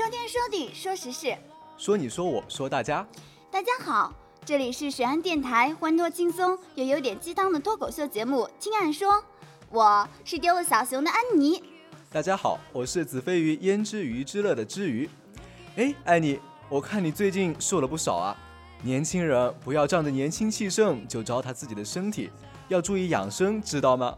说天说地说时事，说你说我说大家。大家好，这里是水岸电台欢脱轻松又有点鸡汤的脱口秀节目《听岸说》，我是丢了小熊的安妮。大家好，我是子非鱼焉知鱼之乐的知鱼。哎，安妮，我看你最近瘦了不少啊。年轻人不要仗着年轻气盛就糟蹋自己的身体，要注意养生，知道吗？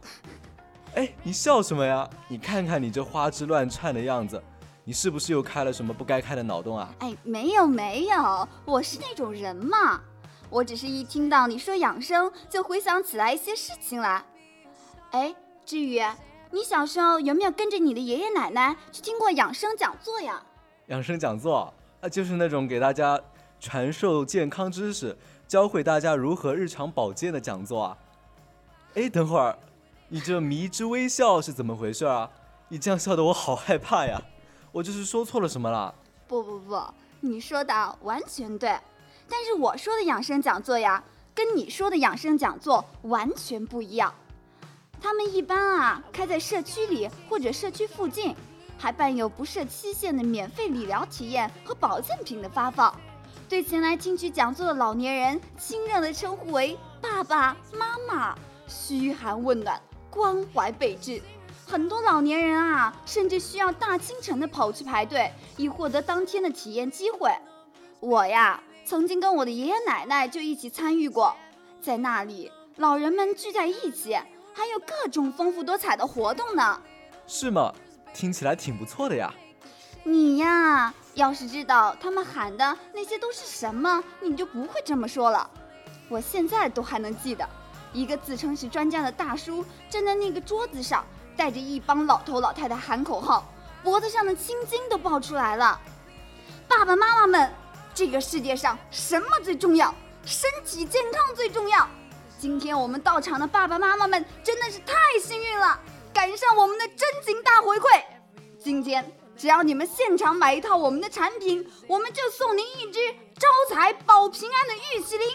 哎，你笑什么呀？你看看你这花枝乱颤的样子，你是不是又开了什么不该开的脑洞啊？哎，没有，我是那种人嘛，我只是一听到你说养生就回想起来一些事情来。哎，至于你小时候有没有跟着你的爷爷奶奶去听过养生讲座呀？养生讲座啊，就是那种给大家传授健康知识，教会大家如何日常保健的讲座啊。哎，等会儿，你这迷之微笑是怎么回事啊？你这样笑得我好害怕呀！我就是说错了什么了？不，你说的完全对，但是我说的养生讲座呀，跟你说的养生讲座完全不一样。他们一般啊开在社区里或者社区附近，还伴有不设期限的免费理疗体验和保健品的发放，对前来听取讲座的老年人亲热地称呼为爸爸妈妈，嘘寒问暖，关怀备至。很多老年人啊甚至需要大清晨的跑去排队，以获得当天的体验机会。我呀曾经跟我的爷爷奶奶就一起参与过，在那里老人们聚在一起，还有各种丰富多彩的活动呢。是吗？听起来挺不错的呀。你呀要是知道他们喊的那些都是什么，你就不会这么说了。我现在都还能记得，一个自称是专家的大叔站在那个桌子上，带着一帮老头老太太喊口号，脖子上的青筋都爆出来了。爸爸妈妈们，这个世界上什么最重要？身体健康最重要。今天我们到场的爸爸妈妈们真的是太幸运了，赶上我们的真情大回馈。今天只要你们现场买一套我们的产品，我们就送您一只招财保平安的玉麒麟，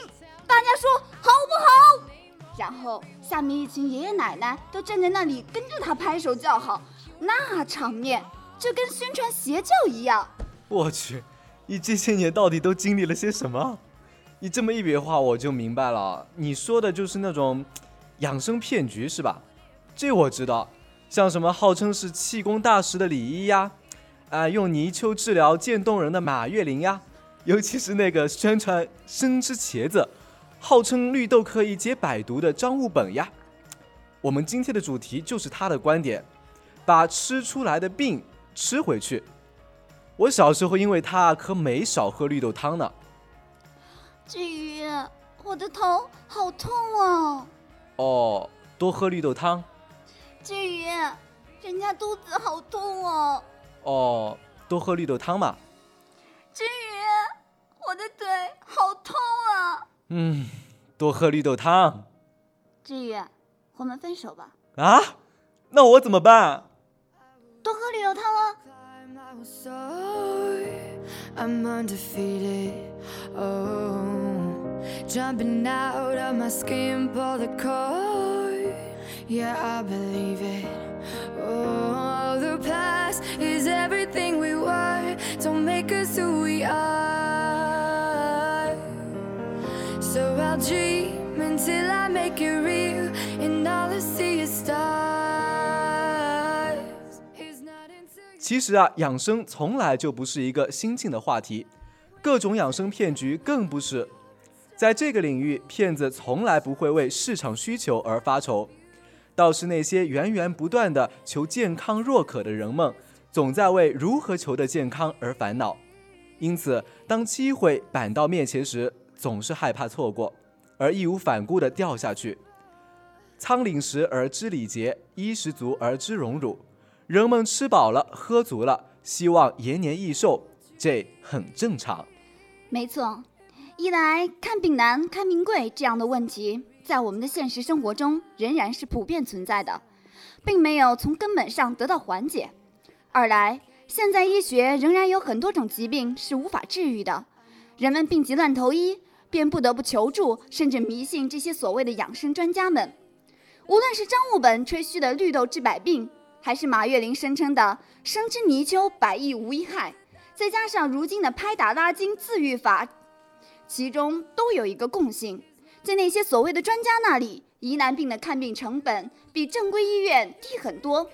大家说好不好？然后下面一群爷爷奶奶都站在那里跟着他拍手叫好，那场面就跟宣传邪教一样。我去，你这些年到底都经历了些什么？你这么一别话我就明白了，你说的就是那种养生骗局是吧？这我知道，像什么号称是气功大师的李一呀，用泥鳅治疗渐冻人的马月玲呀，尤其是那个宣传生吃茄子，号称绿豆可以解百毒的张悟本呀。我们今天的主题就是他的观点，把吃出来的病吃回去。我小时候因为他可没少喝绿豆汤呢。至于我的头好痛哦。哦，多喝绿豆汤。至于人家肚子好痛哦。哦，多喝绿豆汤嘛。至于我的腿好痛啊。多喝绿豆汤。至于我们分手吧。啊？那我怎么办？多喝绿豆汤啊。I'll dream until I make it real, and all I see is stars. 其实啊，养生从来就不是一个新进的话题，各种养生骗局更不是。在这个领域，骗子从来不会为市场需求而发愁，倒是那些源源不断的求健康若渴的人们，总在为如何求得健康而烦恼。因此，当机会摆到面前时，总是害怕错过，而义无反顾地掉下去。仓廪实而知礼节，衣食足而知荣辱。人们吃饱了喝足了，希望延年益寿，这很正常。没错，一来看病难看病贵这样的问题在我们的现实生活中仍然是普遍存在的，并没有从根本上得到缓解。二来，现在医学仍然有很多种疾病是无法治愈的，人们病急乱投医，便不得不求助，甚至迷信这些所谓的养生专家们。无论是张悟本吹嘘的绿豆治百病，还是马月玲声称的生吃泥鳅百益无一害，再加上如今的拍打拉筋自愈法，其中都有一个共性，在那些所谓的专家那里，疑难病的看病成本比正规医院低很多。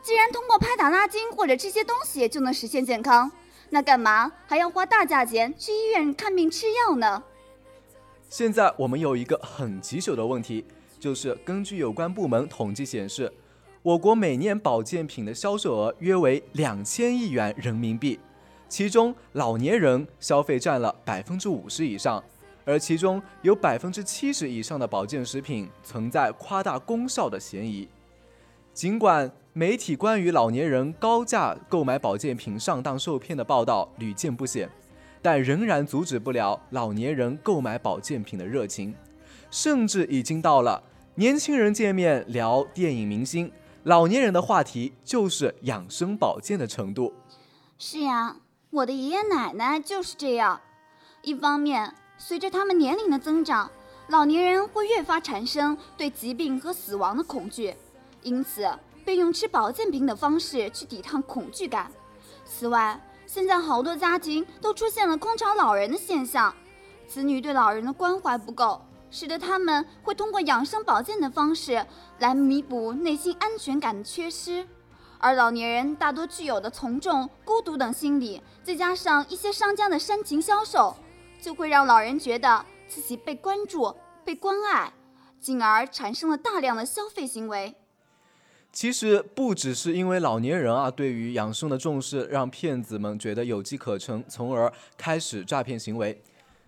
既然通过拍打拉筋或者这些东西就能实现健康，那干嘛还要花大价钱去医院看病吃药呢？现在我们有一个很棘手的问题，就是根据有关部门统计显示，我国每年保健品的销售额约为2000亿元人民币，其中老年人消费占了50%以上，而其中有70%以上的保健食品存在夸大功效的嫌疑。尽管媒体关于老年人高价购买保健品上当受骗的报道屡见不鲜，但仍然阻止不了老年人购买保健品的热情，甚至已经到了年轻人见面聊电影明星，老年人的话题就是养生保健的程度。是呀，我的爷爷奶奶就是这样。一方面，随着他们年龄的增长，老年人会越发产生对疾病和死亡的恐惧，因此便用吃保健品的方式去抵抗恐惧感。此外，现在好多家庭都出现了空巢老人的现象，子女对老人的关怀不够，使得他们会通过养生保健的方式来弥补内心安全感的缺失。而老年人大多具有的从众、孤独等心理，再加上一些商家的煽情销售，就会让老人觉得自己被关注、被关爱，进而产生了大量的消费行为。其实不只是因为老年人对于养生的重视，让骗子们觉得有机可乘，从而开始诈骗行为。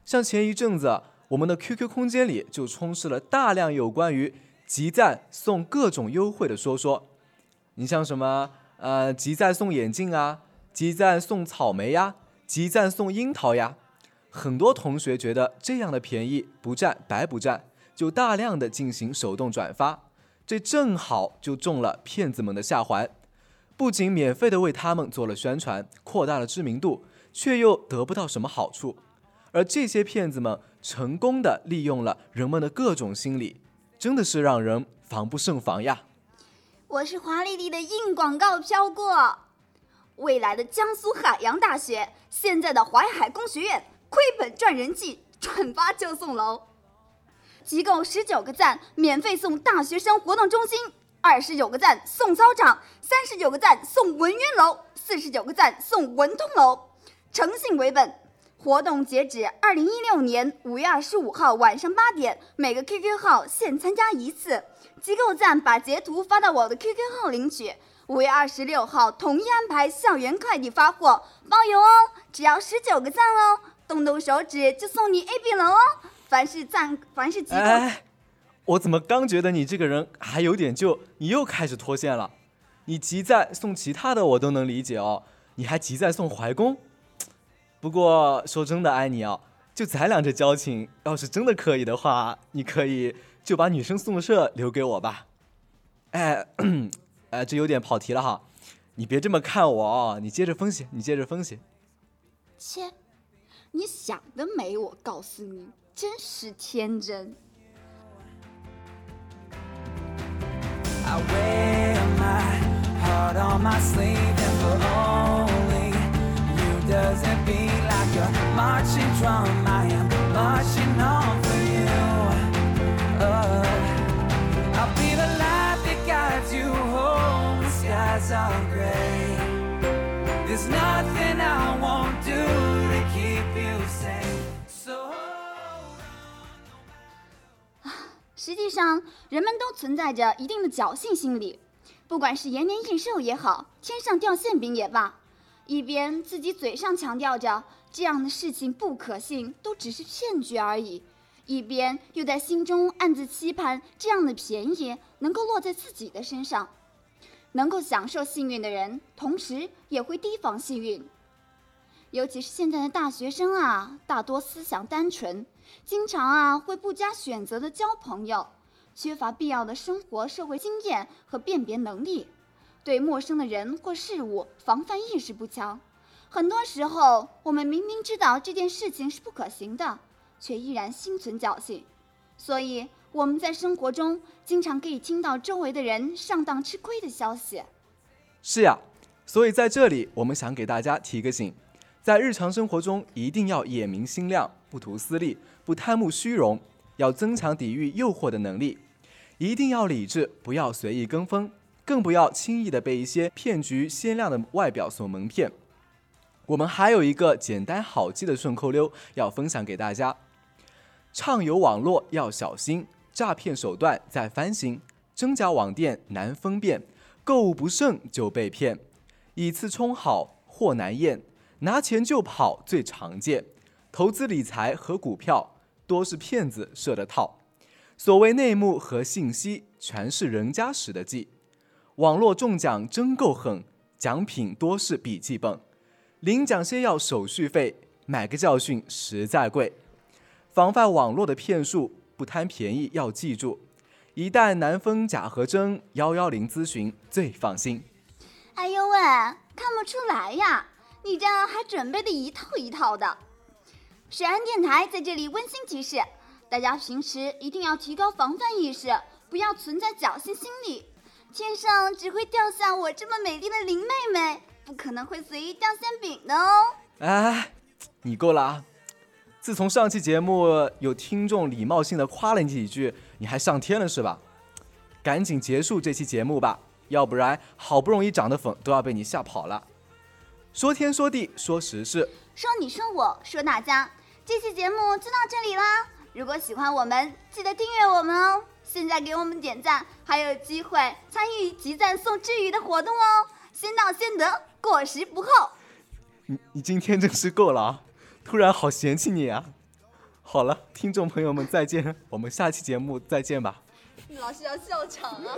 像前一阵子，我们的 QQ 空间里就充斥了大量有关于集赞送各种优惠的说说。你像什么集赞送眼镜啊，集赞送草莓呀，集赞送樱桃呀。很多同学觉得这样的便宜不占白不占，就大量的进行手动转发。这正好就中了骗子们的下怀，不仅免费的为他们做了宣传，扩大了知名度，却又得不到什么好处。而这些骗子们成功的利用了人们的各种心理，真的是让人防不胜防呀。我是华丽丽的硬广告飘过，未来的江苏海洋大学，现在的淮海工学院，亏本赚人气，转发就送楼。集够19个赞，免费送大学生活动中心；29个赞送操场；39个赞送文渊楼；49个赞送文通楼。诚信为本，活动截止2016年5月25号晚上8点。每个 QQ 号限参加一次。集够赞把截图发到我的 QQ 号领取。5月26号统一安排校园快递发货，包邮哦，只要19个赞哦，动动手指就送你 AB 楼哦。凡是集够，我怎么刚觉得你这个人还有点旧，你又开始脱线了。你集赞送其他的我都能理解哦，你还集赞送怀公？不过说真的，爱你就咱俩这交情，要是真的可以的话，你可以就把女生宿舍留给我吧。这有点跑题了哈，你别这么看我哦，你接着分析。切，你想得美，我告诉你。真是天真。实际上，人们都存在着一定的侥幸心理，不管是延年益寿也好，天上掉馅饼也罢，一边自己嘴上强调着这样的事情不可信，都只是骗局而已，一边又在心中暗自期盼这样的便宜能够落在自己的身上。能够享受幸运的人，同时也会提防幸运。尤其是现在的大学生大多思想单纯，经常会不加选择的交朋友，缺乏必要的生活社会经验和辨别能力，对陌生的人或事物防范意识不强。很多时候，我们明明知道这件事情是不可行的，却依然心存侥幸。所以我们在生活中经常可以听到周围的人上当吃亏的消息。是呀，所以在这里我们想给大家提个醒，在日常生活中一定要眼明心亮，不图私利，不贪慕虚荣，要增强抵御诱惑的能力，一定要理智，不要随意跟风，更不要轻易的被一些骗局鲜亮的外表所蒙骗。我们还有一个简单好记的顺口溜要分享给大家：畅游网络要小心，诈骗手段在翻新，真假网店难分辨，购物不慎就被骗，以次充好货难验，拿钱就跑最常见，投资理财和股票多是骗子设的套，所谓内幕和信息全是人家使的计，网络中奖真够狠，奖品多是笔记本，领奖先要手续费，买个教训实在贵。防范网络的骗术，不贪便宜要记住，一旦难分假和真，110咨询最放心。哎呦喂，看不出来呀，你这还准备的一套一套的。水岸电台在这里温馨提示大家，平时一定要提高防范意识，不要存在侥幸心理。天上只会掉下我这么美丽的林妹妹，不可能会随意掉馅饼的哦。哎，你够了啊！自从上期节目有听众礼貌性的夸了你几句，你还上天了是吧？赶紧结束这期节目吧，要不然好不容易长的粉都要被你吓跑了。说天说地说时事，说你说我说大家，这期节目就到这里啦！如果喜欢我们，记得订阅我们哦。现在给我们点赞，还有机会参与集赞送之余的活动哦。先到先得，过时不候。你今天真是够了啊！突然好嫌弃你啊！好了，听众朋友们再见，我们下期节目再见吧。你老是要笑场啊！